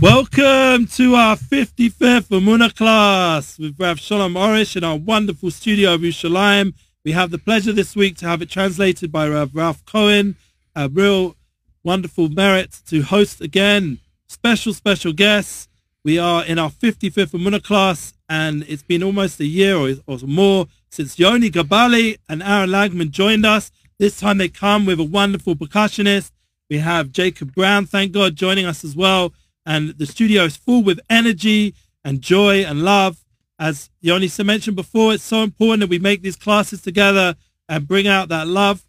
Welcome to our 55th Emunah class with Rav Shalom Arush in our wonderful studio of Yerushalayim. We have the pleasure this week to have it translated by Rav Ralph Cohen, a real wonderful merit to host again. Special guests. We are in our 55th Emunah class, and it's been almost a year or more since Yoni Gabali and Aaron Lagman joined us. This time they come with a wonderful percussionist. We have Jacob Brown, thank God, joining us as well. And the studio is full with energy and joy and love. As Yoni mentioned before, it's so important that we make these classes together and bring out that love.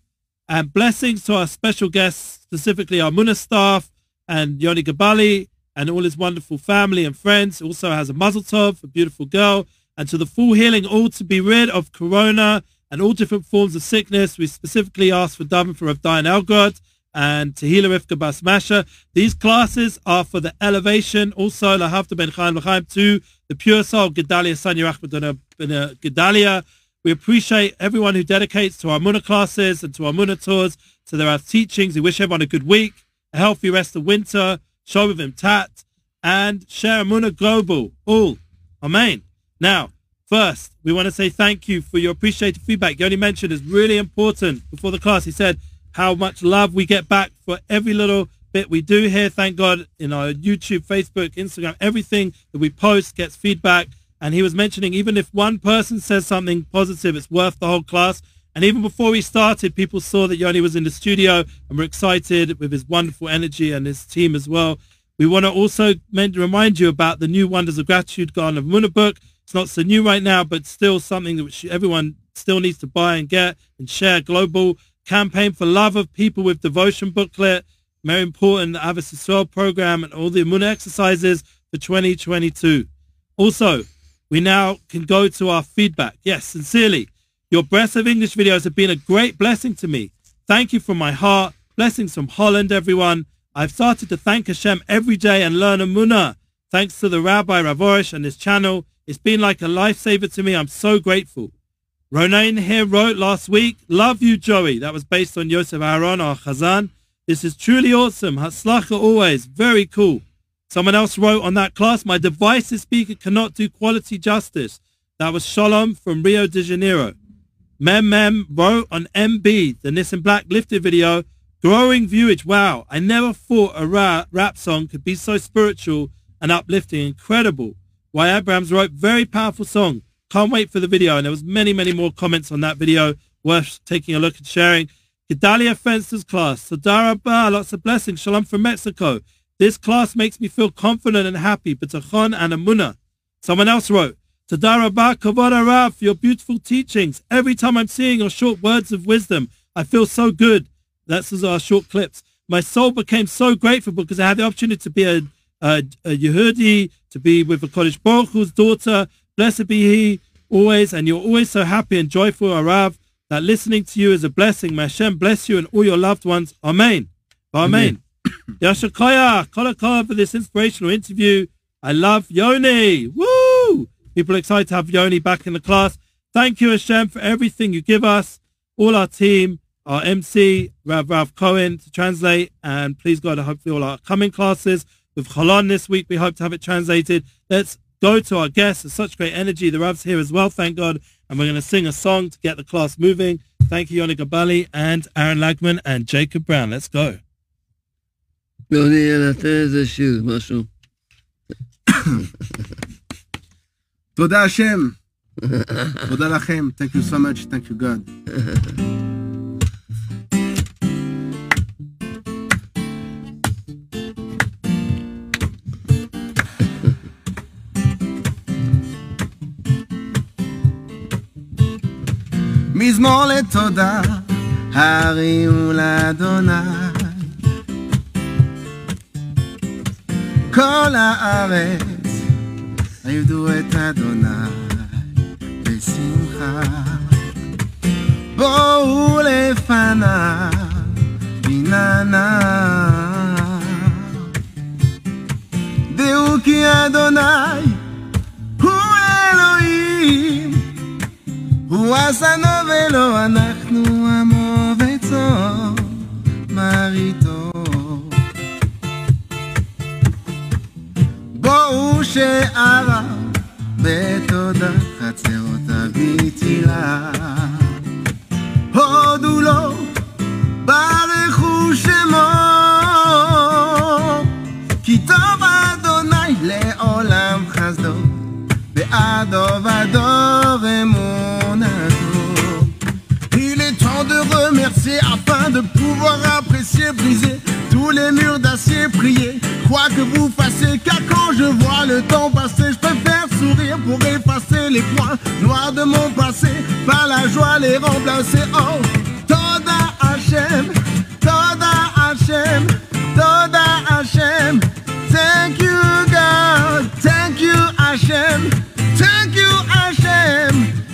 And blessings to our special guests, specifically our Munah staff and Yoni Gabali and all his wonderful family and friends. He also has a Mazel Tov, a beautiful girl. And to the full healing, all to be rid of corona and all different forms of sickness. We specifically asked for daven for Rav Dinelga and Tehila Rivka Bas Masha. These classes are for the elevation, also Lahavta Ben Chaim L'Chaim, to the pure soul, Gedalia Sanya Achmadona Ben Gedalia. We appreciate everyone who dedicates to our Munah classes and to our Munah tours, to their teachings. We wish everyone a good week, a healthy rest of winter, Shobavim Tat, and Share Munah Global. All. Amen. Now, first, we want to say thank you for your appreciated feedback. Yoni mentioned is really important before the class. He said how much love we get back for every little bit we do here. Thank God, in our YouTube, Facebook, Instagram, everything that we post gets feedback. And he was mentioning even if one person says something positive, it's worth the whole class. And even before we started, people saw that Yoni was in the studio and were excited with his wonderful energy and his team as well. We want to also remind you about the new Wonders of Gratitude Garden of Munah book. It's not so new right now, but still something that everyone still needs to buy and get and share. Global Campaign for Love of People with Devotion booklet, very important, the Avos Yisrael program, and all the Emunah exercises for 2022. Also, we now can go to our feedback. Yes, sincerely, your Brezlev English videos have been a great blessing to me. Thank you from my heart. Blessings from Holland, everyone. I've started to thank Hashem every day and learn Emunah. Thanks to the Rabbi Rav Arush and his channel. It's been like a lifesaver to me. I'm so grateful. Ronain here wrote last week, "Love you, Joey." That was based on Yosef Aaron, our Chazan. "This is truly awesome. Hatzlacha always. Very cool." Someone else wrote on that class, "My devices speaker cannot do quality justice." That was Shalom from Rio de Janeiro. Mem wrote on MB, the Nissan Black Lifted video, "Growing viewage. Wow. I never thought a rap song could be so spiritual and uplifting. Incredible." Y. Abrams wrote, "Very powerful song. Can't wait for the video." And there was many more comments on that video. Worth taking a look and sharing. Gedalia Fenster's class. "Sadarabah, lots of blessings. Shalom from Mexico. This class makes me feel confident and happy. Betachon and Emunah." Someone else wrote, "Sadarabah, Kavod Arav, your beautiful teachings. Every time I'm seeing your short words of wisdom, I feel so good." That's our short clips. "My soul became so grateful because I had the opportunity to be a Yehudi, to be with a Kodesh Baruch Hu's daughter. Blessed be he always, and you're always so happy and joyful, Arav. That listening to you is a blessing. May Hashem bless you and all your loved ones. Amen." Amen. Yashakaya, kolakaya for this inspirational interview. I love Yoni. Woo! People are excited to have Yoni back in the class. Thank you, Hashem, for everything you give us. All our team, our MC, Rav Ralph Cohen, to translate. And please, God, I hope for all our coming classes. With Cholon this week, we hope to have it translated. Let's go to our guests. There's such great energy. The Rav's here as well, thank God. And we're going to sing a song to get the class moving. Thank you, Yoni Gabali and Aaron Lagman and Jacob Brown. Let's go. Yoni, and I tears the shoes, mushroom. Toda Hashem. Toda Lachem. Thank you so much. Thank you, God. מזמור לתודה, הרימו לאדוני. כל הארץ עבדו את אדוני בשמחה. בואו לפניו בננה. דעו כי אדוני הוא אלוהים. הוא עשנו ולא אנחנו עמו וצור מריתו שערה בתודה חצר אותה בתהילה הודו לו ברכו שמו כי טוב אדוני לעולם חסדו ועד עובדו ומונתו. Il est temps de remercier afin de pouvoir apprécier, briser tous les murs d'acier, prier, quoi que vous fassiez, car quand je vois le temps passer, je préfère sourire pour effacer les points noirs de mon passé, par la joie les remplacer. Oh, Toda Hashem, Toda Hashem, Toda Hashem, thank you God, thank you Hashem, thank you Hashem,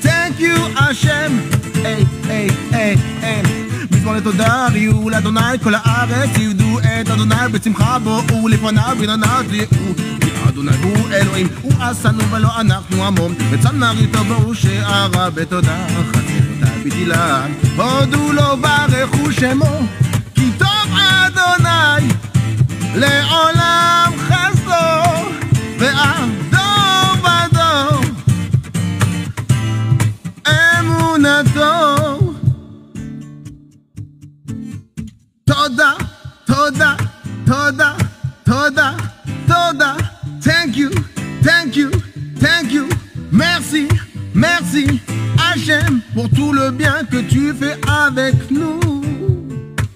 thank you Hashem, hey, hey, hey, hey. לתודה ראו לאדוני כל הארץ יעבדו את אדוני בשמחה בואו לפניו ונענה תראו כי אדוני הוא אלוהים הוא עשנו ולא אנחנו עמו וצנר איתו בואו שערה בתודה חצר בתהילה הודו לו ברכו שמו כי טוב אדוני לעולם חסדו ועבדו בדו אמונתו. Toda, Toda, Toda, Toda, Toda, thank you, thank you, thank you, merci, merci, Hachem, pour tout le bien que tu fais avec nous.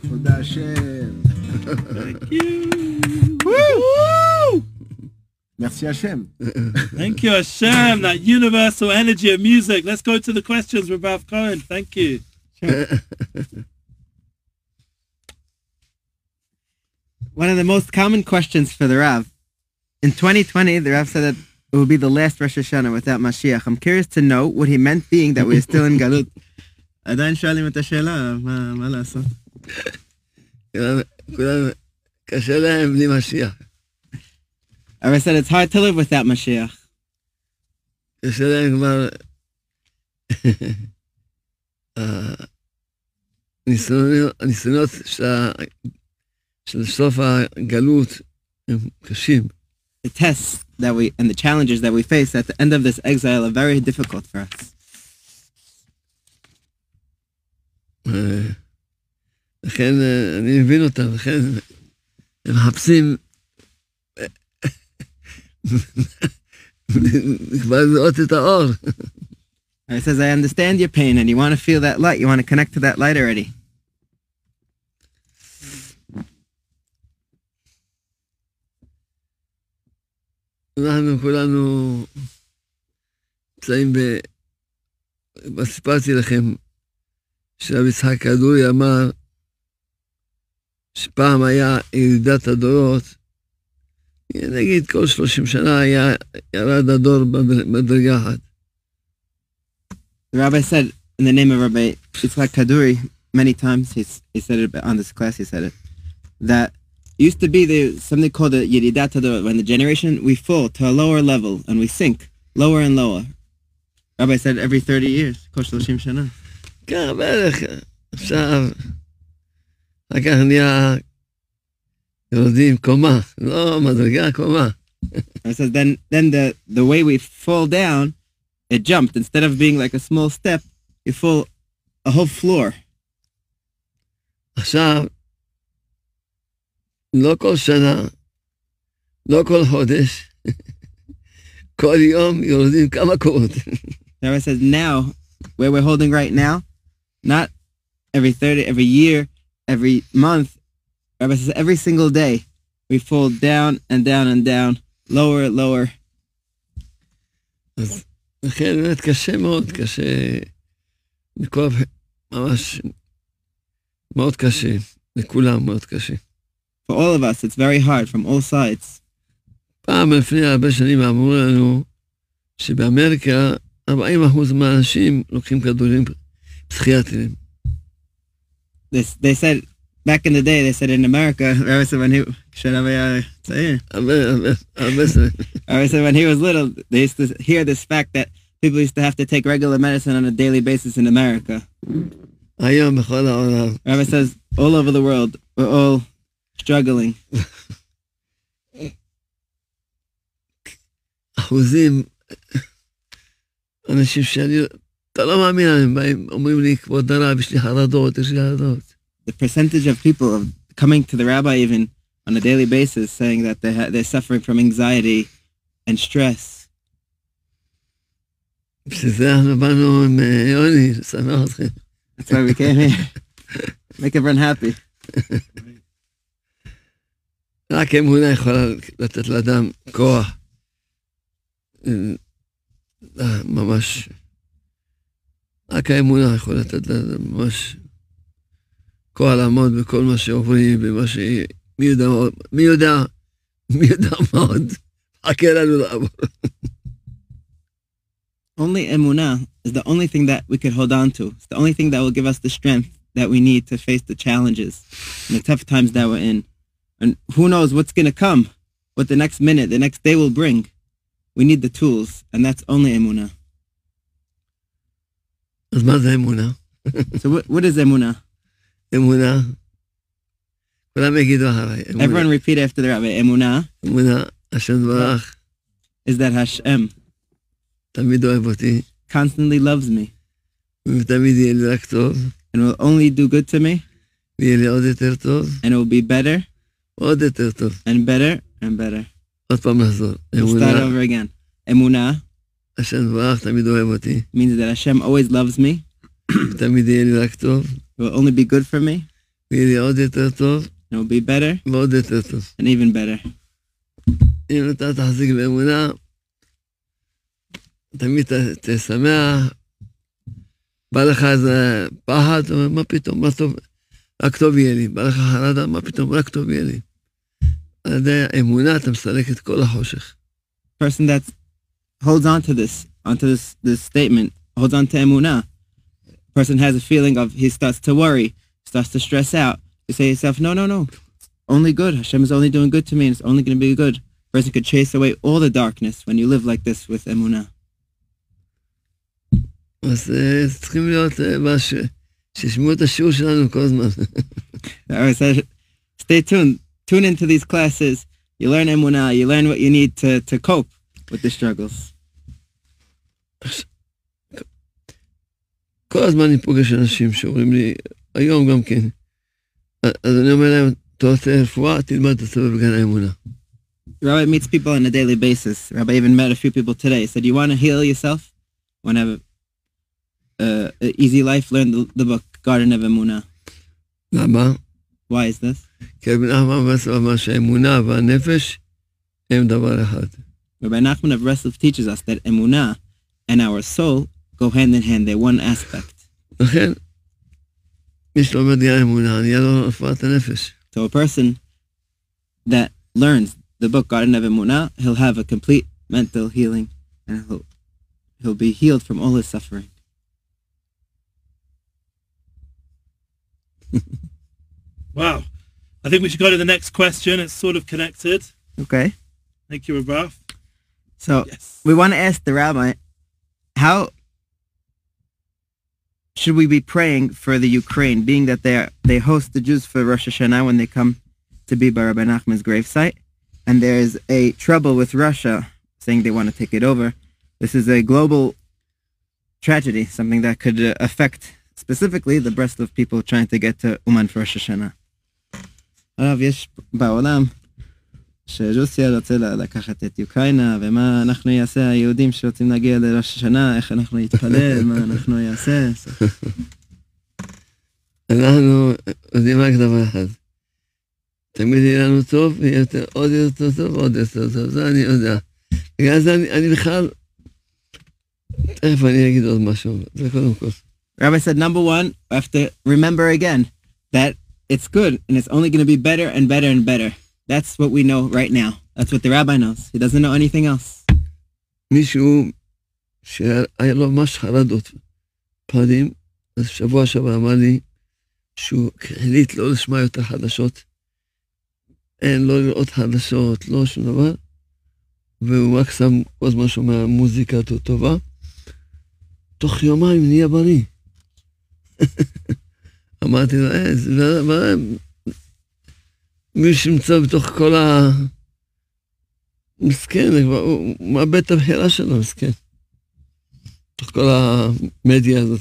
Toda Hachem. Thank you. Woo! Merci Hachem. Thank you Hachem, that universal energy of music. Let's go to the questions with Ralph Cohen. Thank you. One of the most common questions for the Rav. In 2020, the Rav said that it would be the last Rosh Hashanah without Mashiach. I'm curious to know what he meant being that we're still in Galut. עדיין שואלים את השאלה, מה לעשות? כולם קשה להם בלי משיח. I said it's hard to live without Mashiach. קשה להם כבר... הניסיונות של the tests that we and the challenges that we face at the end of this exile are very difficult for us. It says, I understand your pain and you want to feel that light, you want to connect to that light already. אנחנו כולנו נמצאים סיפרתי לכם שרב יצחק הדורי אמר שפעם היה ירידת הדורות, נגיד כל 30 שנה היה ירד הדור בדרגה אחת. The rabbi said in the name of Rabbi Yitzchak Kaduri many times, he said it on this class, he said it, that used to be there's something called the Yeridat HaDorot, when the generation, we fall to a lower level, and we sink lower and lower. Rabbi said every 30 years, Kol Shloshim Shana. Yeah, בערך. עכשיו, רק כך נהיה יורדים קומה, לא מדרגה קומה. It says, then the way we fall down, it jumped. Instead of being like a small step, you fall a whole floor. עכשיו, לא כל שנה, לא כל חודש, כל יום יורדים כמה קומות. The Rabbi says now, where we're holding right now, not every 30, every year, every month. The Rabbi says every single day, we fall down and down and down, lower and lower. אז לכן באמת קשה מאוד, קשה, מכואב ממש, מאוד קשה, לכולם מאוד קשה. For all of us, it's very hard from all sides. פעם לפני הרבה שנים אמרו לנו שבאמריקה 40% מהאנשים לוקחים כדורים פסיכיאטריים. They said, back in the day, they said in America, Rabbi said when he was little, they used to hear this fact that people used to have to take regular medicine on a daily basis in America. Rabbi says, all over the world, we're all struggling. אחוזים, אנשים שאני, אתה לא מאמין עליהם, באים, אומרים לי, כבוד הרב, יש לי חרדות, יש לי חרדות. The percentage of people coming to the rabbi even on a daily basis saying that they're suffering from anxiety and stress. That's why we came here. Make everyone happy. רק אמונה יכולה לתת לאדם כוח. ממש. רק האמונה יכולה לתת לאדם ממש כוח לעמוד בכל מה שעוברים, במה ש... מי יודע מה עוד. חכה לנו לעבור. Only emunah is the only thing that we could hold on to. It's the only thing that will give us the strength that we need to face the challenges and the tough times that we're in. And who knows what's going to come, what the next minute, the next day will bring. We need the tools, and that's only emunah. What's emunah? So what is emunah? Emunah. Everyone repeat after the rabbi. Emunah. Emunah. Hashem Barach. Is that Hashem? Constantly loves me and will only do good to me and it will be better and better and better. We'll start over again. Emunah means that Hashem always loves me, will only be good for me, and it will be better and even better. תמיד תשמח, בא לך איזה פחד, מה פתאום, רק טוב יהיה לי, בא לך חרדה, מה פתאום, רק טוב יהיה לי. על ידי האמונה אתה מסלק את כל החושך. Person that holds on to this statement, holds on to אמונה. Person has a feeling of, he starts to worry, starts to stress out. You say to yourself, no, only good, Hashem is only doing good to me and it's only going to be good. Person could chase away all the darkness when you live like this with אמונה. אז צריכים להיות משהו, שישמעו את השיעור שלנו כל הזמן. Stay tuned. Tune into these classes. You learn emunah. You learn what you need to cope with the struggles. כל הזמן אני פוגש אנשים שאומרים לי, היום גם כן. אז אני אומר להם, אתה רוצה רפואה, תלמד את הסבב בגן האמונה. Rabbi meets people on a daily basis. Rabbi even met a few people today. He said, you want to heal yourself? Want to have an easy life? Learn the book, Garden of Emunah. Why is this? Rabbi Nachman of Breslov teaches us that Emunah and our soul go hand in hand. They're one aspect. So a person that learns the book Garden of Emunah, he'll have a complete mental healing and he'll be healed from all his suffering. Wow. I think we should go to the next question. It's sort of connected. Okay. Thank you, Rav. So yes. We want to ask the rabbi, how should we be praying for the Ukraine, being that they host the Jews for Rosh Hashanah when they come to be by Rabbi Nachman's gravesite? And there is a trouble with Russia, saying they want to take it over. This is a global tragedy, something that could affect specifically the Breslov people trying to get to Uman for Rosh Hashanah. הרב, יש בעולם שרוסיה רוצה לקחת את אוקראינה, ומה אנחנו יעשה היהודים שרוצים להגיע לראש השנה, איך אנחנו יתפלל, מה אנחנו יעשה. אנחנו יודעים רק דבר אחד. תמיד יהיה לנו טוב, יהיה עוד יותר טוב, עוד יותר טוב, זה אני יודע. בגלל זה אני בכלל, תכף אני אגיד עוד משהו, זה קודם כל. Rabbi said, number one, we have to remember again that it's good and it's only going to be better and better and better. That's what we know right now. That's what the rabbi knows. He doesn't know anything else. מישהו שהיה לו ממש חרדות פחדים, אז שבוע שעבר אמר לי שהוא החליט לא לשמוע יותר חדשות. אין, לא לראות חדשות, לא שום דבר, והוא רק שם כל הזמן שומע מוזיקה טובה, תוך יומיים נהיה בריא. אמרתי לו, מי שמצא בתוך כל מסכן, הוא מאבד את הבחירה שלו, מסכן. תוך כל המדיה הזאת.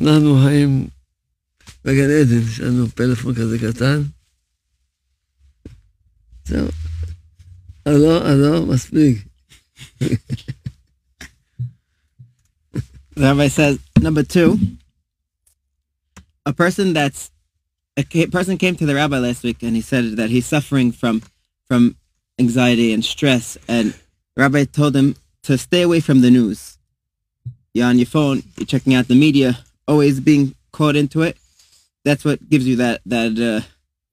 אנחנו חיים בגן עדן, יש לנו פלאפון כזה קטן. זהו. הלא, מספיק. The rabbi says, number two, a person came to the rabbi last week and he said that he's suffering from anxiety and stress, and the rabbi told him to stay away from the news. You're on your phone, you're checking out the media, always being caught into it. That's what gives you that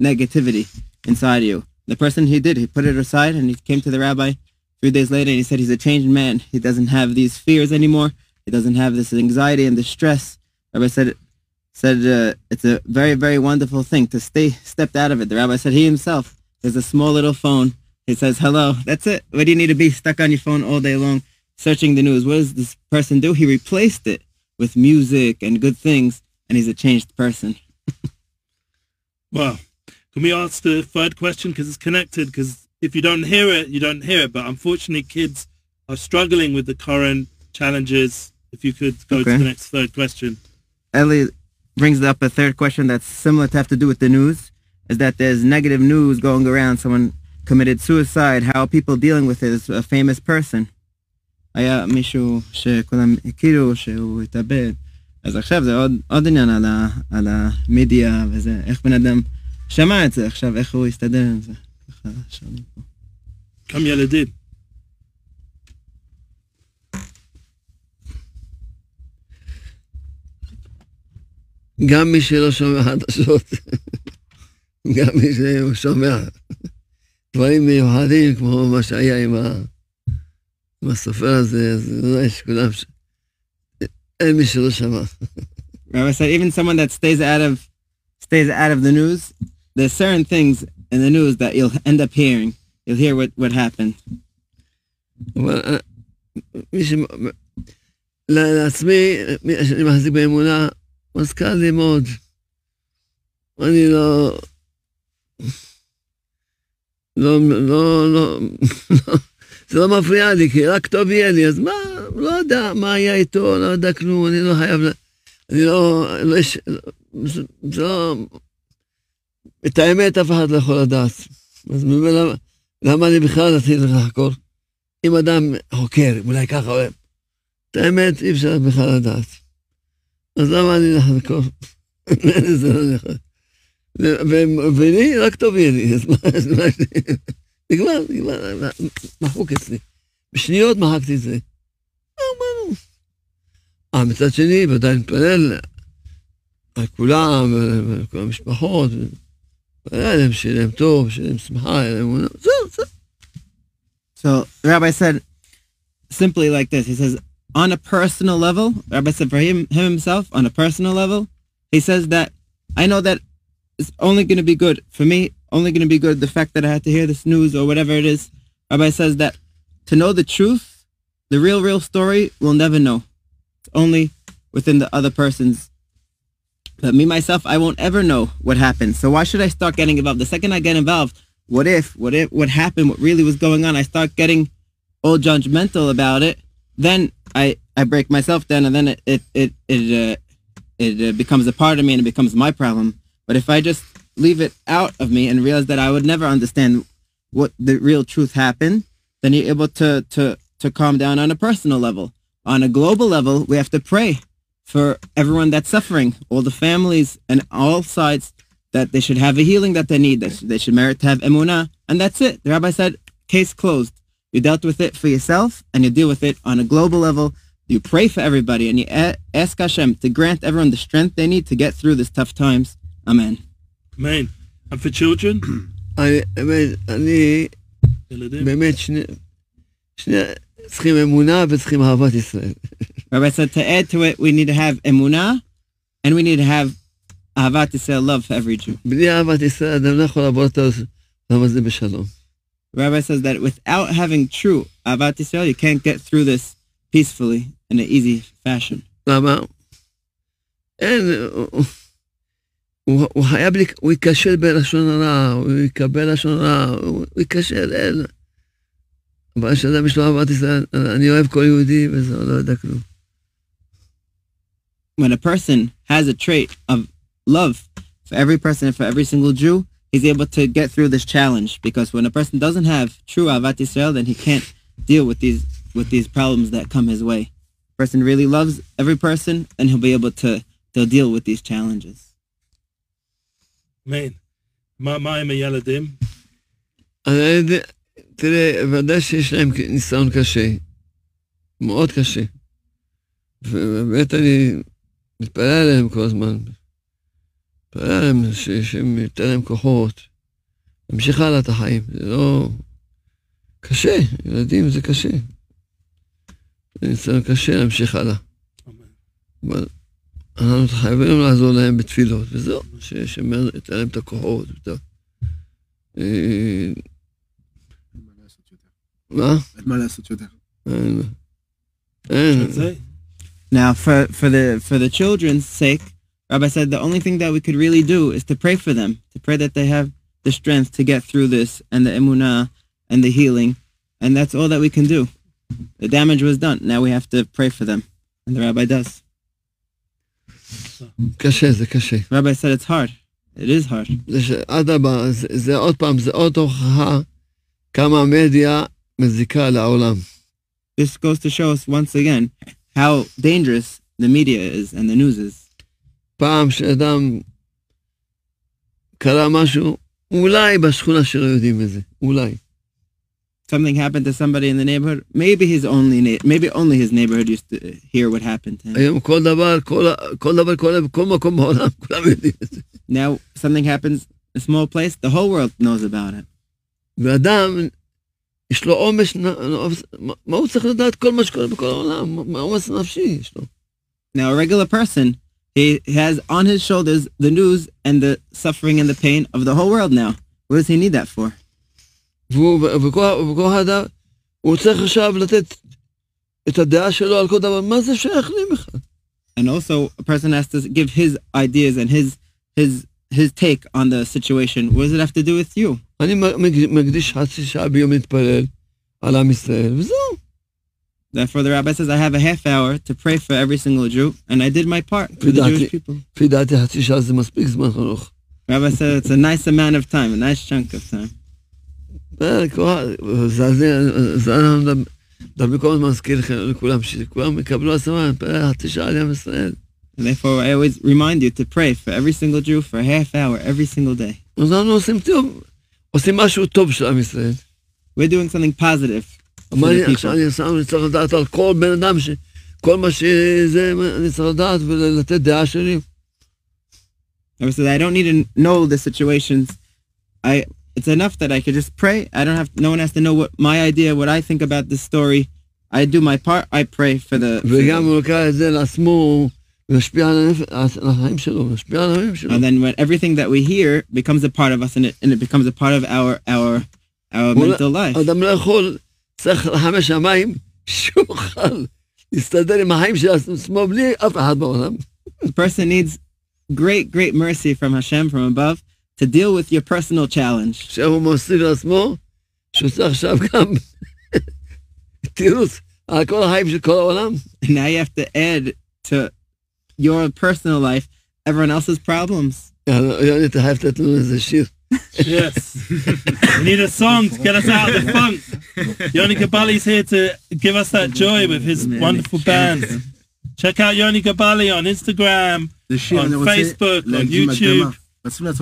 negativity inside of you. The person, he put it aside and he came to the rabbi 3 days later and he said he's a changed man. He doesn't have these fears anymore. He doesn't have this anxiety and this stress. Rabbi said it's a very, very wonderful thing to stepped out of it. The rabbi said he himself has a small little phone. He says, hello, that's it. Where do you need to be stuck on your phone all day long, searching the news? What does this person do? He replaced it with music and good things, and he's a changed person. Wow. Can we ask the third question? Because it's connected, because if you don't hear it, you don't hear it. But unfortunately, kids are struggling with the current challenges. If you could go to the next third question. Ellie brings up a third question that's similar to have to do with the news, is that there's negative news going around. Someone committed suicide. How are people dealing with it? It's a famous person. היה מישהו שכולם הכירו שהוא התאבד. אז עכשיו זה עוד עניין על המדיה וזה. איך בן אדם שמע את זה עכשיו, איך הוא הסתדר עם זה. ככה שומעים פה. כמה ילדים. גם מי שלא שומע חדשות, גם מי ששומע דברים מיוחדים, כמו מה שהיה עם הסופר הזה, אז אולי שכולם, אין מי שלא שמע. Rabbi said, even someone that stays out of the news, there's certain things in the news that you'll end up hearing. You'll hear what happened. אבל לעצמי, אני מחזיק באמונה, אז קל לי מאוד. אני לא, זה לא מפריע לי, כי רק טוב יהיה לי, אז מה, לא יודע מה היה איתו, לא יודע כלום, אני לא חייב, זה לא, את האמת אף אחד לא יכול לדעת. אז למה אני בכלל נתחיל לחקור? אם אדם חוקר, אולי ככה אוהב, את האמת אי אפשר בכלל לדעת. אז למה אני לחקור? זה לא נכון. ואני רק טוב יהיה לי, אז מה יש לי? נגמר, מחוק אצלי. בשניות מחקתי את זה. אמרנו. מצד שני, ודאי נתפלל על כולם, על כל המשפחות, היה להם שיהיה להם טוב, שיהיה להם שמחה, היה להם אמונה, זהו. So, the rabbi said, simply like this, he says, on a personal level, Rabbi said for himself, on a personal level, he says that, I know that it's only going to be good for me, only going to be good the fact that I had to hear this news or whatever it is. Rabbi says that to know the truth, the real story, we'll never know. It's only within the other person's. But me, myself, I won't ever know what happened. So why should I start getting involved? The second I get involved, what if, what happened, what really was going on, I start getting all judgmental about it, then I break myself down, and then it becomes a part of me and it becomes my problem. But if I just leave it out of me and realize that I would never understand what the real truth happened, then you're able to calm down on a personal level. On a global level, we have to pray for everyone that's suffering, all the families and all sides, that they should have a healing that they need, that they should merit to have emunah, and that's it. The rabbi said, case closed. You dealt with it for yourself, and you deal with it on a global level. You pray for everybody, and you ask Hashem to grant everyone the strength they need to get through these tough times. Amen. Amen. And for children? I באמת שני צריכים אמונה וצריכים אהבת ישראל. Rabbi said, to add to it, we need to have emunah, and we need to have אהבת ישראל, love for every Jew. בלי אהבת ישראל, אדם לא יכול לעבור את העולם הזה בשלום. Rabbi says that without having true Ahavat Yisrael, you can't get through this peacefully in an easy fashion. Lama, הוא חייב, הוא ייכשל בלשון הרע, הוא יקבל לשון הרע, הוא ייכשל, הבעיה של אדם משמע אמרת ישראל, אני אוהב כל יהודי, וזהו, לא יודע כלום. When a person has a trait of love for every person and for every single Jew, he's able to get through this challenge, because when a person doesn't have true Ahavat Yisrael, then he can't deal with these problems that come his way. A person really loves every person, and he'll be able to deal with these challenges. Amen. מה עם הילדים? תראה, ודאי שיש להם ניסיון קשה, מאוד קשה. ובאמת אני מתפלא עליהם כל הזמן. מתפלא עליהם שהם ייתן להם כוחות. להמשיך הלאה את החיים. זה לא... קשה, ילדים זה קשה. זה ניסיון קשה להמשיך הלאה. אבל אנחנו חייבים לעזור להם בתפילות, וזהו, שייתן להם את הכוחות. Now, for the children's sake, Rabbi said the only thing that we could really do is to pray for them, to pray that they have the strength to get through this, and the emunah, and the healing, and that's all that we can do. The damage was done. Now we have to pray for them, and the Rabbi does. Rabbi said it's hard. It is hard. This goes to show us once again how dangerous the media is and the news is. Something happened to somebody in the neighborhood. Maybe only his neighborhood used to hear what happened to him. Now something happens in a small place, the whole world knows about it. ואדם, יש לו עומס, מה הוא צריך לדעת כל מה שקורה בכל העולם? העומס הנפשי יש לו. Now a regular person, he has on his shoulders the news and the suffering and the pain of the whole world now. What does he need that for? וכל אדם, הוא צריך עכשיו לתת את הדעה שלו על כל דבר, מה זה שייך לי בכלל? And also a person has to give his ideas and his take on the situation. What does it have to do with you? Therefore the Rabbi says, I have a half hour to pray for every single Jew, and I did my part for the Jewish people. Rabbi said it's a nice amount of time, a nice chunk of time. And therefore, I always remind you to pray for every single Jew for a half hour, every single day. We're doing something positive for the people. I said, I don't need to know the situations. It's enough that I could just pray. No one has to know what my idea, what I think about this story. I do my part. I pray for the... And then when everything that we hear becomes a part of us, and it becomes a part of our mental life. The person needs great mercy from Hashem, from above, to deal with your personal challenge. Now you have to add to your personal life everyone else's problems. Yes. We need a song to get us out of the funk. Yoni Gabali's here to give us that joy with his wonderful band. Check out Yoni Gabali on Instagram, on Facebook, on YouTube. I'm going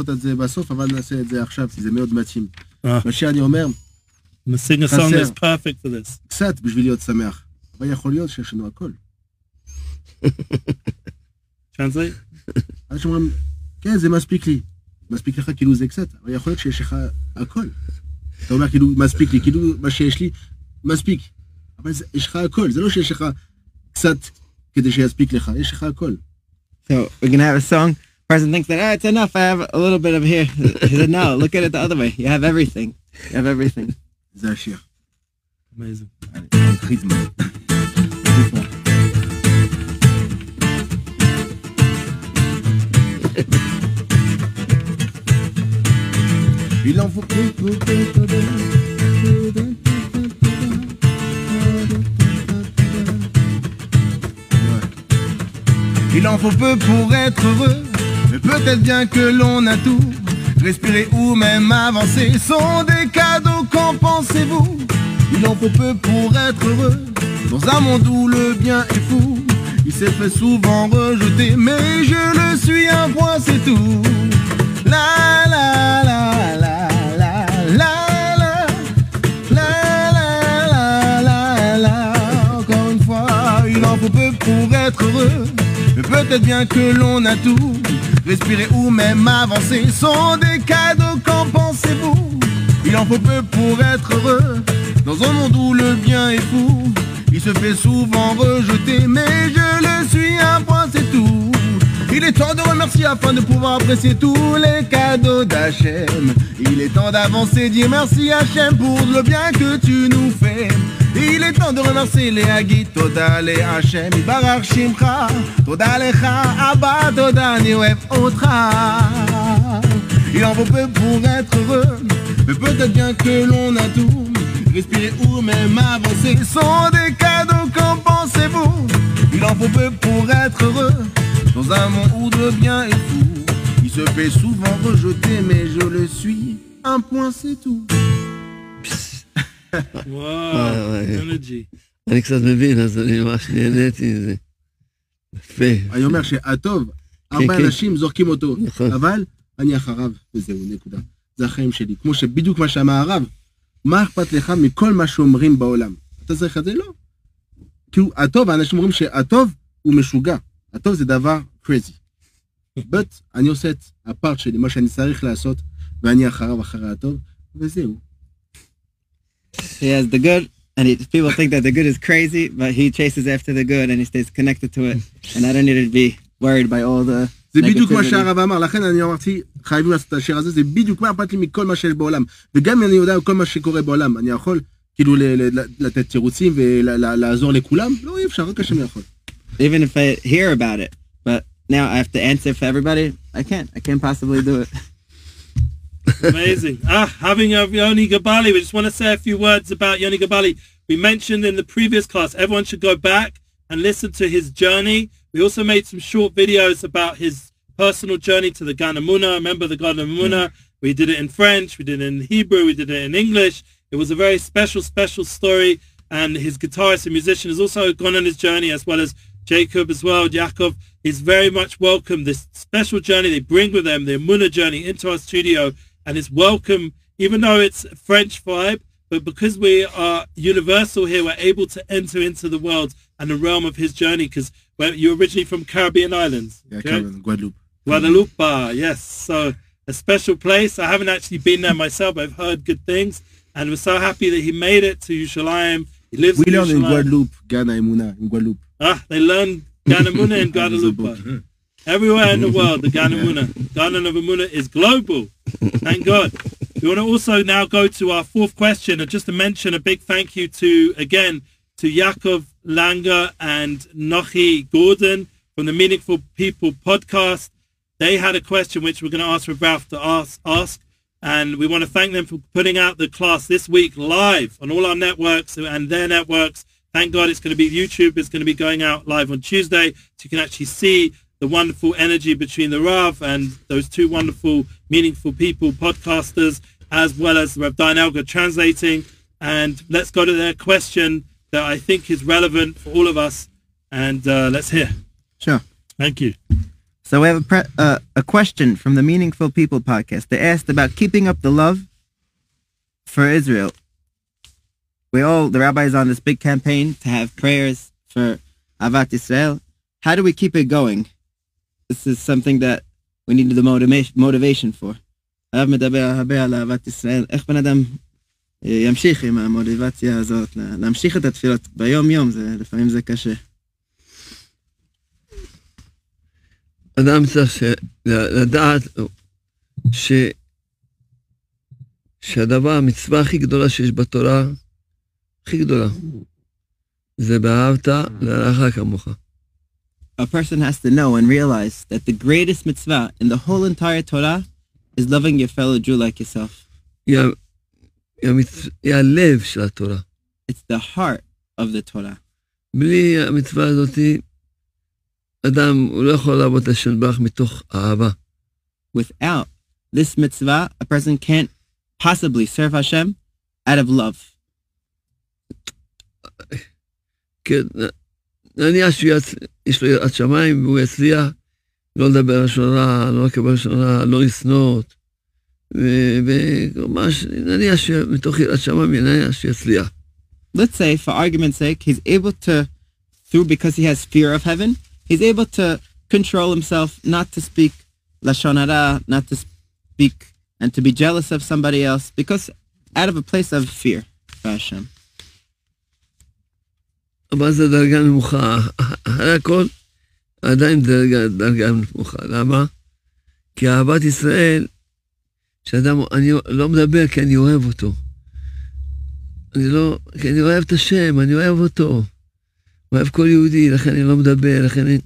to sing a song that's perfect for this. Translate? So we're gonna have a song. Person thinks that it's enough, I have a little bit of here. He said, no, look at it the other way. You have everything. You have everything. Amazing. Il en faut plus, Il en faut peu pour être heureux, mais peut-être bien que l'on a tout. Respirer ou même avancer sont des cadeaux, qu'en pensez-vous? Il en faut peu pour être heureux, dans un monde où le bien est fou. Il s'est fait souvent rejeter, mais je le suis un point, c'est tout. La la la la la la la la la la la. Encore une fois, il en faut peu pour être heureux, mais peut-être bien que l'on a tout. Respirer ou même avancer sont des cadeaux, qu'en pensez-vous? Il en faut peu pour être heureux, dans un monde où le bien est fou. Il se fait souvent rejeter, mais je le suis un point, c'est tout. Il est temps de remercier afin de pouvoir apprécier tous les cadeaux d'Hachem. Il est temps d'avancer, dire merci Hachem pour le bien que tu nous fais. Il est temps de remercier les Hagit, Toda le Hachem, Ibarach Shimcha, Toda lecha, Abba, Toda Niweb Otra. Il en faut peu pour être heureux, mais peut-être bien que l'on a tout. Respirer ou même avancer sont des cadeaux, qu'en pensez-vous? Il en faut peu pour être heureux, dans un monde où le bien est fou. Il se fait souvent rejeter, mais je le suis, un point c'est tout. וואו, טכנולוגי. אני קצת מבין, אז אני ממש נהניתי מזה. יפה. אני אומר שהטוב, ארבע אנשים זורקים אותו, אבל אני אחריו, וזהו, נקודה. זה החיים שלי, כמו שבדיוק מה שאמר הרב, מה אכפת לך מכל מה שאומרים בעולם? אתה צריך את זה? לא. כאילו, הטוב, האנשים אומרים שהטוב הוא משוגע. הטוב זה דבר crazy. but אני עושה את הפארט שלי, מה שאני צריך לעשות, ואני אחריו אחרי הטוב, וזהו. Yes, the good, and people think that the good is crazy, but he chases after the good and he stays connected to it. And I don't need to be worried by all the negativity. זה בדיוק מה שהרב אמר, לכן אני אמרתי, חייבים לעשות את השיר הזה, זה בדיוק מה אכפת לי מכל מה שיש בעולם. וגם אני יודע כל מה שקורה בעולם, אני יכול כאילו לתת תירוצים ולעזור לכולם? לא, אי אפשר, רק כשאני יכול. Even if I hear about it, but now I have to answer for everybody, I can't possibly do it. Amazing. Having a Yoni Gabali, we just want to say a few words about Yoni Gabali. We mentioned in the previous class, everyone should go back and listen to his journey. We also made some short videos about his personal journey to the Gan Amunah. Remember the Gan Amunah? Mm. We did it in French, we did it in Hebrew, we did it in English. It was a very special, special story. And his guitarist and musician has also gone on his journey, as well as Jacob as well. Yaakov is very much welcome. This special journey they bring with them, the Amunah journey, into our studio. And it's welcome, even though it's French vibe, but because we are universal here, we're able to enter into the world and the realm of his journey, because you're originally from Caribbean islands. Yeah, okay? Guadeloupe. Guadeloupe, yes. So a special place. I haven't actually been there myself, but I've heard good things. And we're so happy that he made it to Yerushalayim. He lives in Yerushalayim. We learn in Guadeloupe, Ghana Amunah in Guadeloupe. They learn Gan Amunah in Guadeloupe. Everywhere in the world, the Gan Amunah. Gan Amunah is global. Thank God. We want to also now go to our fourth question, and just to mention a big thank you to Jacob Langa and Nohi Gordon from the Meaningful People Podcast. They had a question which we're going to ask Rav Ralph to ask, and we want to thank them for putting out the class this week live on all our networks and their networks. Thank God it's going to be YouTube. It's going to be going out live on Tuesday, so you can actually see the wonderful energy between the Rav and those two wonderful, meaningful people, podcasters, as well as Rav Dinelga translating. And let's go to their question that I think is relevant for all of us. And let's hear. Sure. Thank you. So we have a question from the Meaningful People podcast. They asked about keeping up the love for Israel. The rabbis on this big campaign to have prayers for Avat Yisrael. How do we keep it going? This is something that we need the motivation for. אדם צריך לדעת שהדבר, המצווה הכי גדולה שיש בתורה, הכי גדולה, זה באהבת לרעך כמוך. A person has to know and realize that the greatest mitzvah in the whole entire Torah is loving your fellow Jew like yourself. It's the heart of the Torah. אדם, הוא לא יכול לעבוד לשם ברך מתוך אהבה. Without this mitzvah, a person can't possibly serve Hashem out of love. כן, נניח שיש לו יראת שמיים והוא יצליח לא לדבר לשונה, לא לקבל לשונה, לא לסנות, וממש נניח שמתוך יראת שמיים נניח שיצליח. Let's say, for argument's sake, he's able to, because he has fear of heaven, he's able to control himself not to speak lashon hara, not to speak and to be jealous of somebody else, because out of a place of fear for Hashem. אבל זה דרגה נמוכה. אחרי הכל, עדיין דרגה נמוכה. למה? כי אהבת ישראל, שאדם, אני לא מדבר כי אני אוהב אותו. אני לא, כי אני אוהב את השם, אני אוהב אותו. אוהב כל יהודי, לכן אני לא מדבר, לכן אני...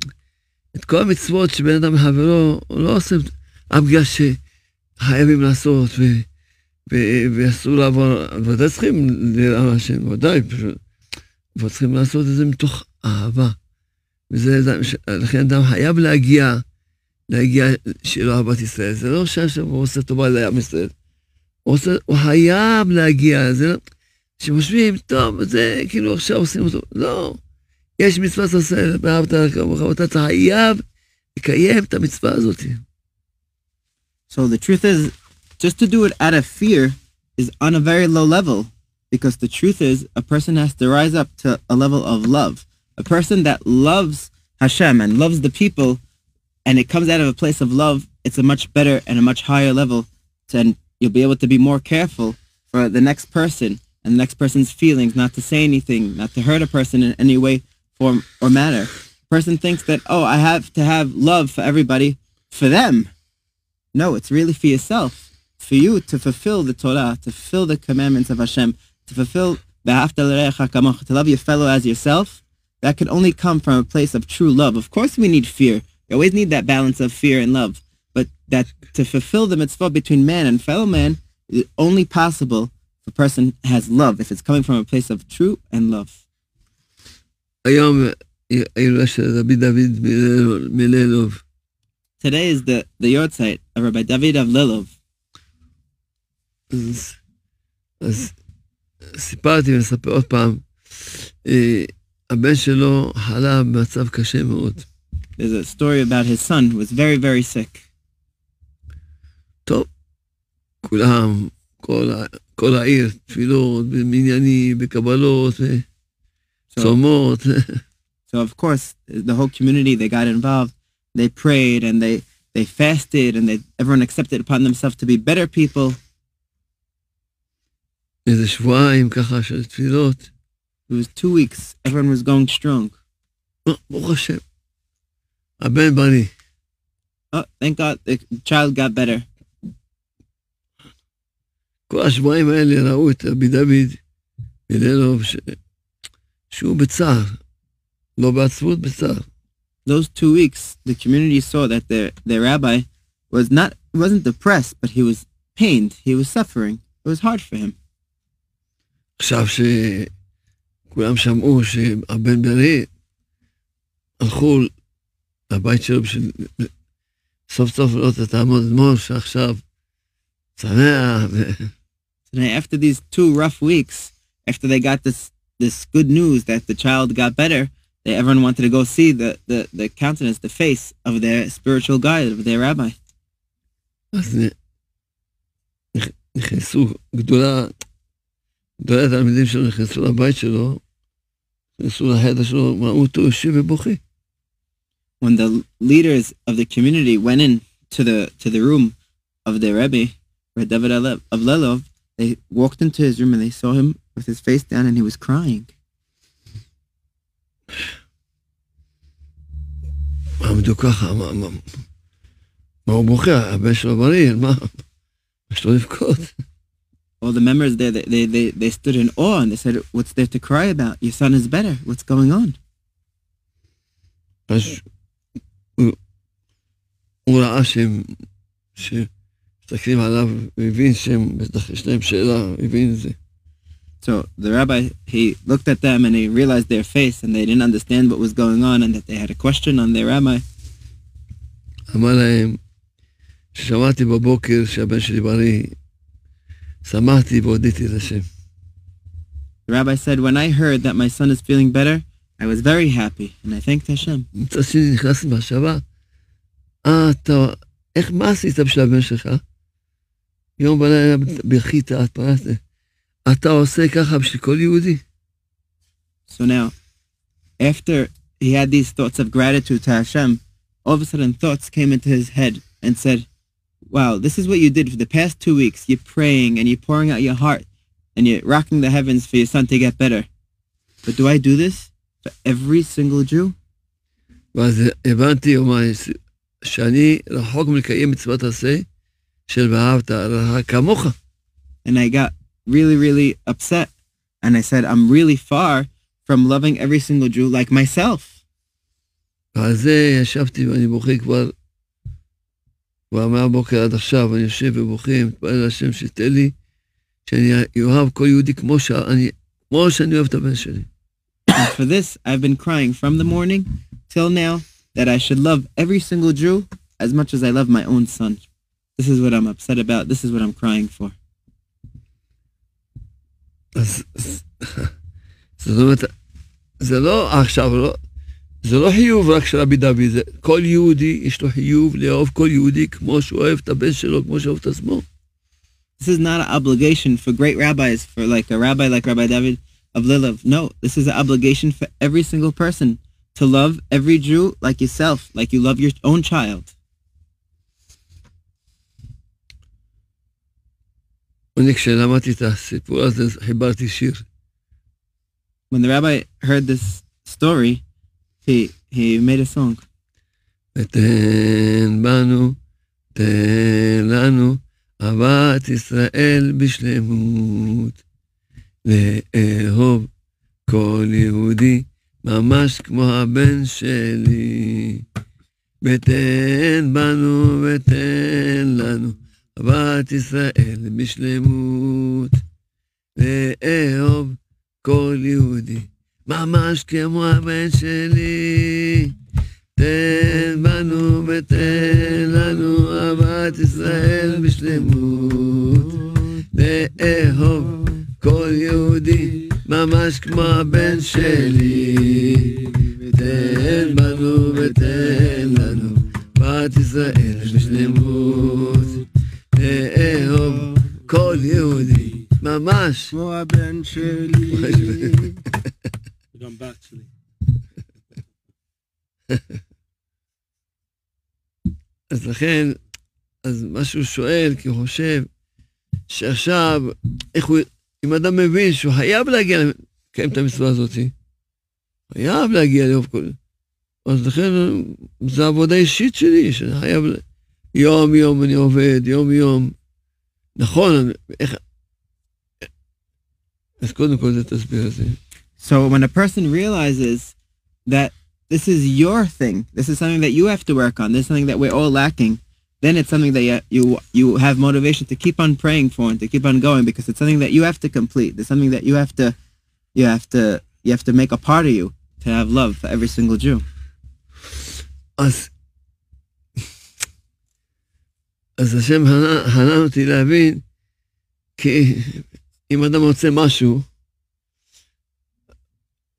את כל המצוות שבין אדם לחברו, הוא לא עושה הפגע שחייבים לעשות, ואסור לעבור, ודאי צריכים לראה השם, ודאי פשוט. וצריכים לעשות את זה מתוך אהבה. ולכן אדם חייב להגיע שלא אהבת ישראל. זה לא שהוא עושה טובה לעם ישראל. הוא חייב להגיע. כשחושבים, טוב, זה כאילו עכשיו עושים אותו. לא. יש מצווה שעושה, באהבת כמוך, ואתה חייב לקיים את המצווה הזאת. So the truth is, just to do it out of fear is on a very low level. Because the truth is, a person has to rise up to a level of love. A person that loves Hashem and loves the people, and it comes out of a place of love, it's a much better and a much higher level, and you'll be able to be more careful for the next person and the next person's feelings, not to say anything, not to hurt a person in any way, form, or matter. A person thinks that, oh, I have to have love for everybody, for them. No, it's really for yourself. It's for you to fulfill the Torah, to fulfill the commandments of Hashem, to fulfill v'ahavta l'reacha kamocha, to love your fellow as yourself, that can only come from a place of true love. Of course we need fear. We always need that balance of fear and love. But that to fulfill the mitzvah between man and fellow man is only possible if a person has love, if it's coming from a place of true and love. Today is the yortzeit of Rabbi David of Lelov. סיפרתי ונספר עוד פעם, הבן שלו חלה במצב קשה מאוד. There's a story about his son who was very, very sick. טוב, כולם, כל העיר, תפילות, במניינים, בקבלות, צומות. So of course, the whole community, they got involved, they prayed and they fasted and everyone accepted upon themselves to be better people. איזה שבועיים ככה של תפילות. It was 2 weeks. Everyone was going strong. ברוך השם. הבן בריא. Oh, thank God, the child got better. כל השבועיים האלה ראו את רבי דוד מללוב, שהוא בצער. לא בעצבות, בצער. Those 2 weeks, the community saw that their rabbi wasn't depressed, but he was pained. He was suffering. It was hard for him. עכשיו שכולם שמעו שהבן בריא, הלכו לבית שלו בשביל סוף סוף לא תעמוד אדמור שעכשיו צנע. After these 2 rough weeks, after they got this good news that the child got better, everyone wanted to go see the countenance, the face of their spiritual guide, of their rabbi. אז נכנסו גדולה, גדולי התלמידים שלו נכנסו לבית שלו, נכנסו לחדר שלו, ראו אותו יושב ובוכי. When the leaders of the community went in to the room of the Rebbe, Rabbi David of Lelov, they walked into his room and they saw him with his face down and he was crying. עמדו ככה, מה הוא בוכי? הבן שלו בריא, מה? יש לו לבכות. All the members there, they stood in awe and they said, what's there to cry about? Your son is better. What's going on? So the rabbi, he looked at them and he realized their face and they didn't understand what was going on and that they had a question on their rabbi. The rabbi said, when I heard that my son is feeling better, I was very happy and I thanked Hashem. So now, after he had these thoughts of gratitude to Hashem, all of a sudden thoughts came into his head and said, wow, this is what you did for the past 2 weeks. You're praying and you're pouring out your heart and you're rocking the heavens for your son to get better. But do I do this for every single Jew? And I got really, really upset. And I said, I'm really far from loving every single Jew like myself. And for this, I've been crying from the morning till now that I should love every single Jew as much as I love my own son. This is what I'm upset about. This is what I'm crying for. This is not an obligation for great rabbis, for like a rabbi like Rabbi David of Lelov. No, this is an obligation for every single person to love every Jew like yourself, like you love your own child. When the rabbi heard this story, he made a song. Avat Israel bishlemut le'ehob kol Yehudi mamash kemo haben sheli ten banu v'ten lanu avat Israel bishlemut le'ehob kol Yehudi mamash kemo haben sheli ten banu v'ten lanu avat Israel bishlemut אהוב כל יהודי, ממש כמו הבן שלי. וגם בת שלי. אז לכן, אז מה שהוא שואל, כי הוא חושב שעכשיו, אם אדם מבין שהוא חייב להגיע, קיים את המצווה הזאת, חייב להגיע לאהוב כל, אז לכן, זו העבודה אישית שלי, שאני חייב יום יום אני עובד, יום יום. נכון, איך... אז קודם כל זה תסביר את זה. So when a person realizes that this is your thing, this is something that you have to work on, this is something that we're all lacking, then it's something that you have motivation to keep on praying for and to keep on going because it's something that you have to complete. It's something that you have to make a part of you to have love for every single Jew. אז השם חנן אותי להבין, כי אם אדם רוצה משהו,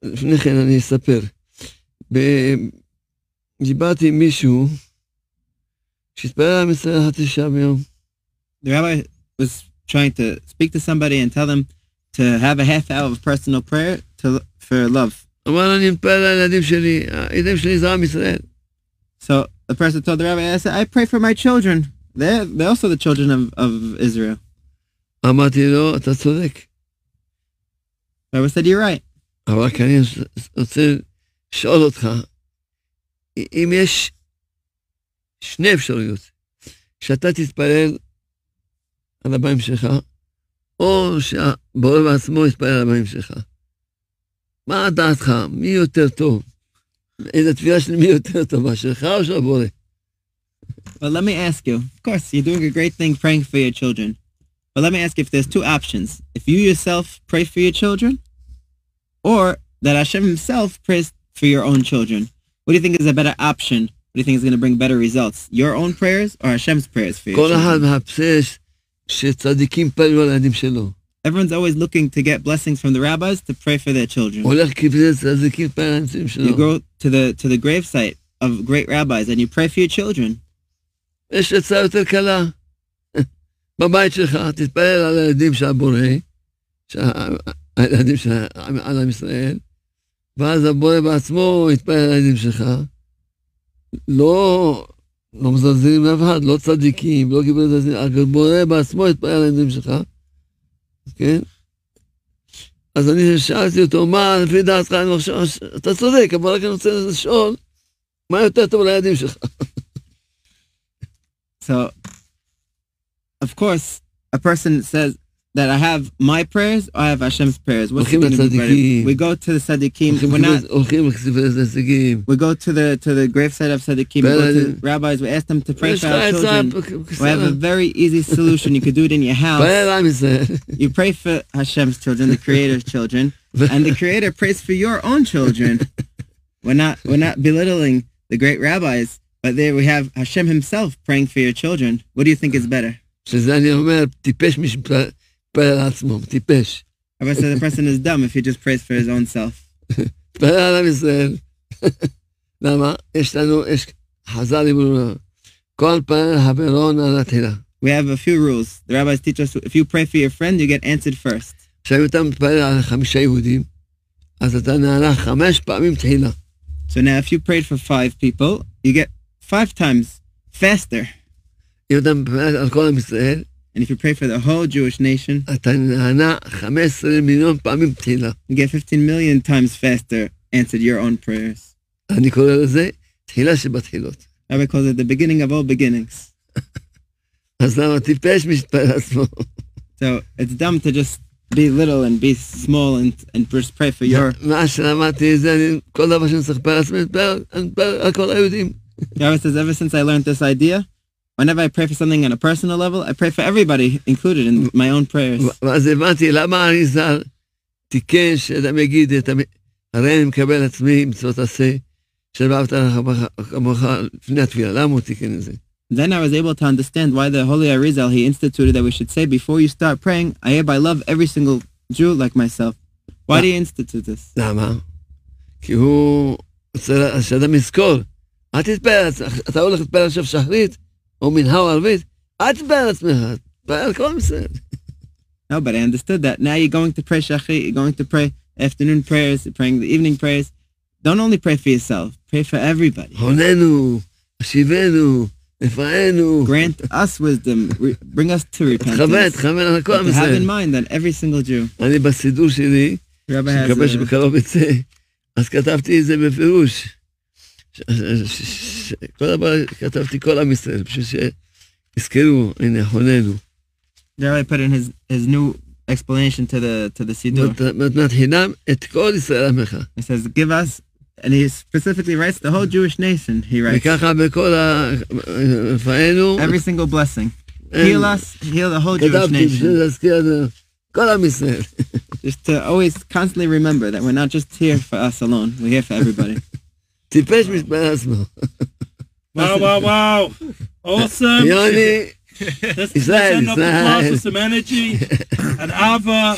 לפני כן אני אספר. דיברתי עם מישהו, שהתפלל על מצווה ה-9 ביום. The rabbi was trying to speak to somebody and tell them to have a half hour of personal prayer for love. אמר, אני מתפלל על הילדים שלי, הילדים שלי זה עם ישראל. So the person told the rabbi, I said, I pray for my children. They're also the children of Israel. I said, you're right. Well, let me ask you. Of course, you're doing a great thing praying for your children. But let me ask if there's two options. If you yourself pray for your children, or that Hashem himself prays for your own children. What do you think is a better option? What do you think is going to bring better results? Your own prayers or Hashem's prayers for your children? Everyone's always looking to get blessings from the rabbis to pray for their children. You go to the gravesite of great rabbis and you pray for your children. כן? אז אני שאלתי אותו, מה, לפי דעתך, אני חושב, אתה צודק, אבל רק אני רוצה לשאול, מה יותר טוב לילדים שלך? So, of course, a person says that I have my prayers, or I have Hashem's prayers. What's going to be better? We go to the Tzadikim, we're not, we go to the gravesite of Tzadikim, we go to the rabbis, we ask them to pray for our children. We have a very easy solution. You could do it in your house. You pray for Hashem's children, the Creator's children, and the Creator prays for your own children. We're not belittling the great rabbis, but there we have Hashem himself praying for your children. What do you think is better? I would say the person is dumb if he just prays for his own self. We have a few rules. The rabbis teach us, if you pray for your friend, you get answered first. So now if you prayed for 5 people, you get 5 times faster. And if you pray for the whole Jewish nation, you get 15 million times faster answered your own prayers. Rabbi calls it the beginning of all beginnings. So it's dumb to just be little and be small and just pray for your... Rabbi says, ever since I learned this idea, whenever I pray for something on a personal level, I pray for everybody, included in my own prayers. Then I was able to understand why the Holy Arizal, he instituted that we should say, before you start praying, I hereby love every single Jew like myself. Why do you institute this? No, but I understood that. Now you're going to pray Shachri, you're going to pray afternoon prayers, you're praying the evening prayers. Don't only pray for yourself, pray for everybody. Grant us wisdom, bring us to repentance. To have in mind that every single Jew. Rabbi has a... Rabbi put in his new explanation to the Siddur. He says, give us, and he specifically writes the whole Jewish nation, he writes. Every single blessing. Heal us, heal the whole Jewish nation. Just to always constantly remember that we're not just here for us alone, we're here for everybody. Wow. Awesome. Yoni. Let's send up the class with some energy. And Ava,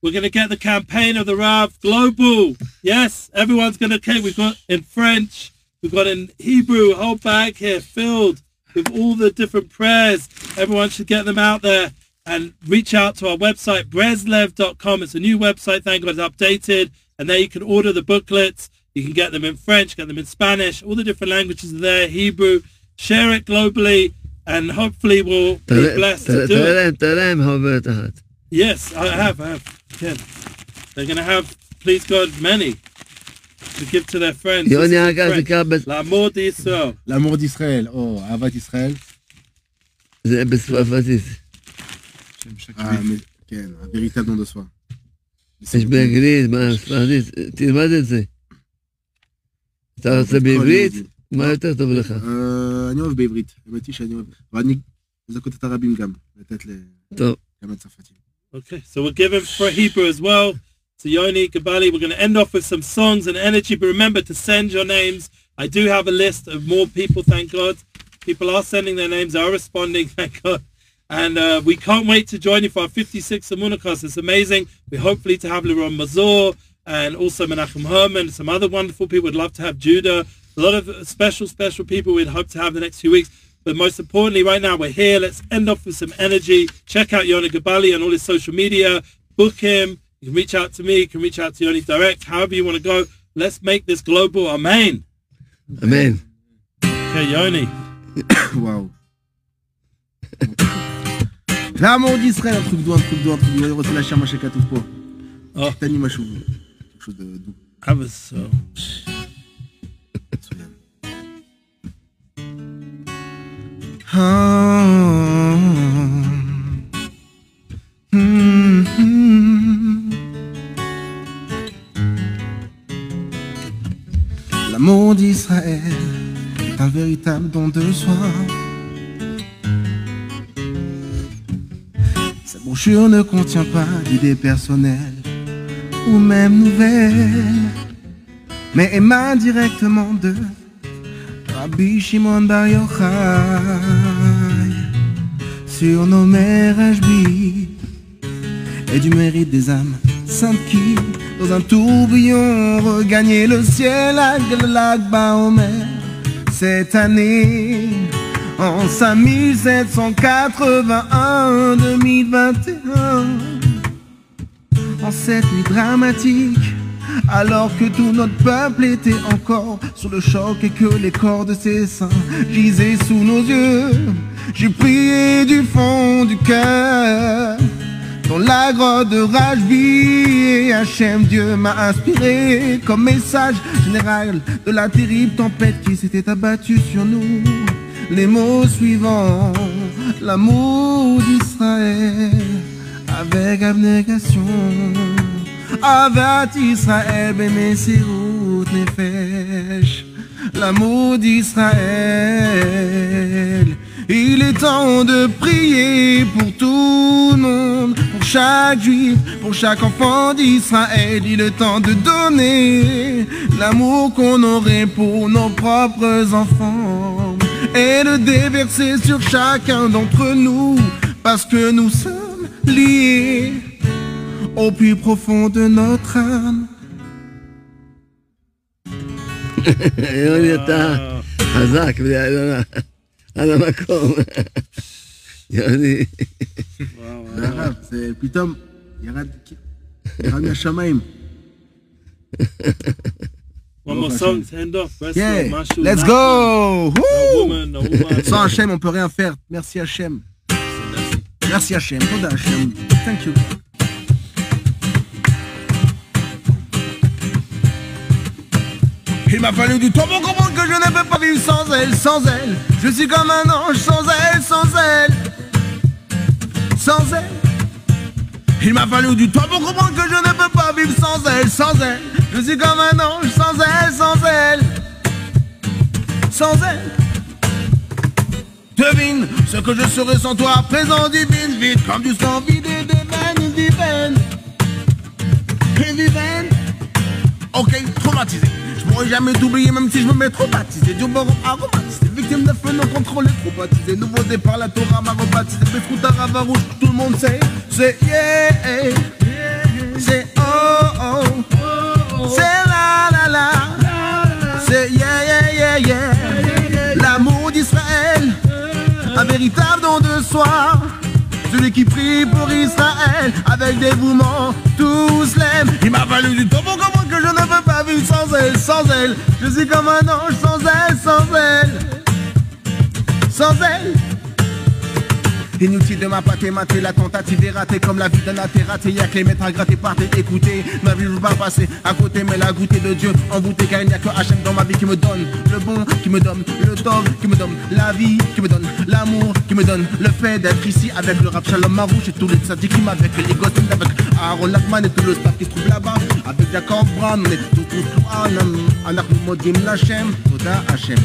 we're going to get the campaign of the Rav global. Yes, everyone's going to come. We've got in French, we've got in Hebrew, a whole bag here filled with all the different prayers. Everyone should get them out there and reach out to our website, brezlev.com. It's a new website, thank God it's updated. And there you can order the booklets. You can get them in French, get them in Spanish, all the different languages are there, Hebrew. Share it globally, and hopefully we'll be blessed to do it. Yes, I have. Yeah. They're going to have, please God, many to give to their friends. L'amour d'Israël. L'amour d'Israël. Oh, Avat Israel. Un véritable don de soi. אתה רוצה בעברית? מה יותר טוב לך? אני אוהב בעברית, האמת היא שאני אוהב, ואני אזכות את הרבים גם, לתת ל... טוב. Okay, so we'll give him for Hebrew as well. So Yoni Gabali, we're going to end off with some songs and energy, but remember to send your names. I do have a list of more people, thank God. People are sending their names, are responding, thank God. And we can't wait to join you for our 56th Amunakos. It's amazing. We hopefully to have Laurent Mazor and also Menachem Herman, some other wonderful people. We'd love to have Judah. A lot of special, special people we'd hope to have the next few weeks. But most importantly, right now we're here. Let's end off with some energy. Check out Yoni Gabali on all his social media. Book him. You can reach out to me. You can reach out to Yoni direct. However you want to go. Let's make this global. Amen. Amen. Okay, Yoni. Wow. L'amour d'Israël, un truc doux. Il רוצה להשאר מה שכתוב פה. תן לי משהו, משהו דו. אבל סוף. מצוין. L'amour d'Israël est un véritable don de soi. Sa brochure ne contient pas d'idées personnelles ou même nouvelles, mais émane directement de Rabbi Shimon Bar Yochai, surnommé Rajbi, et du mérite des âmes saintes qui, dans un tourbillon, regagnaient le ciel à Lag Baomer cette année. En 5781, 2021, en cette nuit dramatique, alors que tout notre peuple était encore sous le choc et que les corps de ses saints gisaient sous nos yeux, j'ai prié du fond du cœur, dans la grotte de Rajvi, et Hachem Dieu m'a inspiré comme message général de la terrible tempête qui s'était abattue sur nous. Les mots suivants, l'amour d'Israël avec abnégation, Avat Israël B'mesirut Nefesh. L'amour d'Israël, il est temps de prier pour tout le monde, pour chaque juif, pour chaque enfant d'Israël. Il est temps de donner l'amour qu'on aurait pour nos propres enfants et le déverser sur chacun d'entre nous, parce que nous sommes liés au plus profond de notre âme. אתה חזק, על המקום. יוני. הרב, זה פתאום ירד מהשמיים. One more song to end off. Yeah. Let's go. No woman. Sans Hachem, on peut rien faire. Merci Hachem. Merci Hachem. Toda Hachem. Thank you. Il m'a fallu du temps pour comprendre que je ne peux pas vivre sans elle, sans elle. Je suis comme un ange sans elle, sans elle, sans elle. Il m'a fallu du temps pour comprendre que je ne peux pas vivre sans elle, sans elle. Je suis comme un ange sans elle, sans elle, sans elle. Devine ce que je serai sans toi, présent divine, vide comme du sang vidé des veines, une divaine. Ok, traumatisé, je pourrais jamais t'oublier même si je me mets traumatisé. Du bon aromatisé, victime de feu non contrôlé, traumatisé. Nouveau départ, la Torah m'a rebaptisé. Befrout à Rava Rouge, tout le monde sait. C'est yeah, c'est oh oh, c'est la la la, c'est yeah yeah yeah yeah. L'amour d'Israël, un véritable don de soi, celui qui prie pour Israël avec dévouement, tous l'aiment. Il m'a fallu du temps pour comprendre que je ne veux pas vivre sans elle, sans elle. Je suis comme un ange sans elle, sans elle, sans elle. Inutile de m'appâter, mater, la tentative est ratée. Comme la vie d'un athée raté, y'a que les maîtres à gratter, partez, écoutez. Ma vie ne veut pas passer à côté, mais la goûter de Dieu envoûté, car il n'y a que Hachem dans ma vie qui me donne le bon, qui me donne le tov, qui me donne la vie, qui me donne l'amour, qui me donne le fait d'être ici avec le Rav Shalom Arush et tous les tzadikim, avec les gosses, avec Aaron Lagman et tout le staff qui se trouve là-bas, avec Jacob Brown, on est tous Anachnu modim l'Hachem. ça Hachem.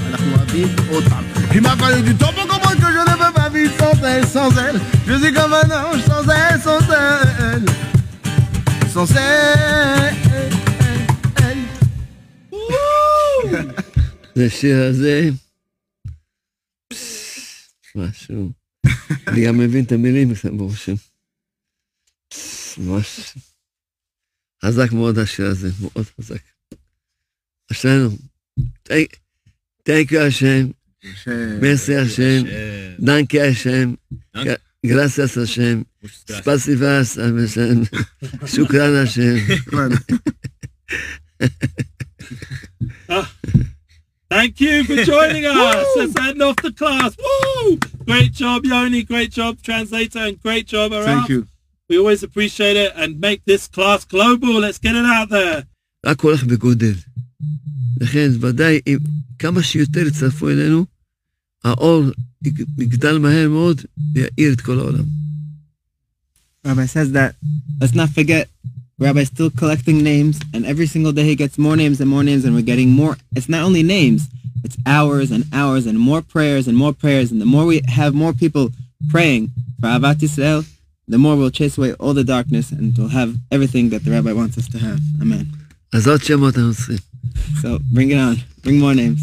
Puis m'a fallu du temps pour comprendre que je ne peux pas vivre sans elle, sans elle. Je suis comme un ange sans elle, sans elle. Sans elle. זה שיר הזה, משהו, אני גם מבין את המילים בכלל בראשם, ממש חזק מאוד השיר הזה, מאוד חזק. אשרנו, תודה השם, מרסי השם, דנקי השם, גרסיאס השם, ספסיבאס השם, שוקרן השם. Thank you for joining us. Let's end off the class. Woo! Great job, Yoni. Great job, translator, and great job, Aram. Thank you. We always appreciate it and make this class global. Let's get it out there. רק הולך בגודל. לכן, ודאי, כמה שיותר יצטרפו אלינו, האור יגדל מהר מאוד ויאיר את כל העולם. Rabbi says that, let's not forget, Rabbi's still collecting names, and every single day he gets more names, and we're getting more. It's not only names, it's hours and hours and more prayers and more prayers, and the more we have more people praying for Ahavat Yisrael, the more we'll chase away all the darkness, and we'll have everything that the Rabbi wants us to have. Amen. So bring it on. Bring more names.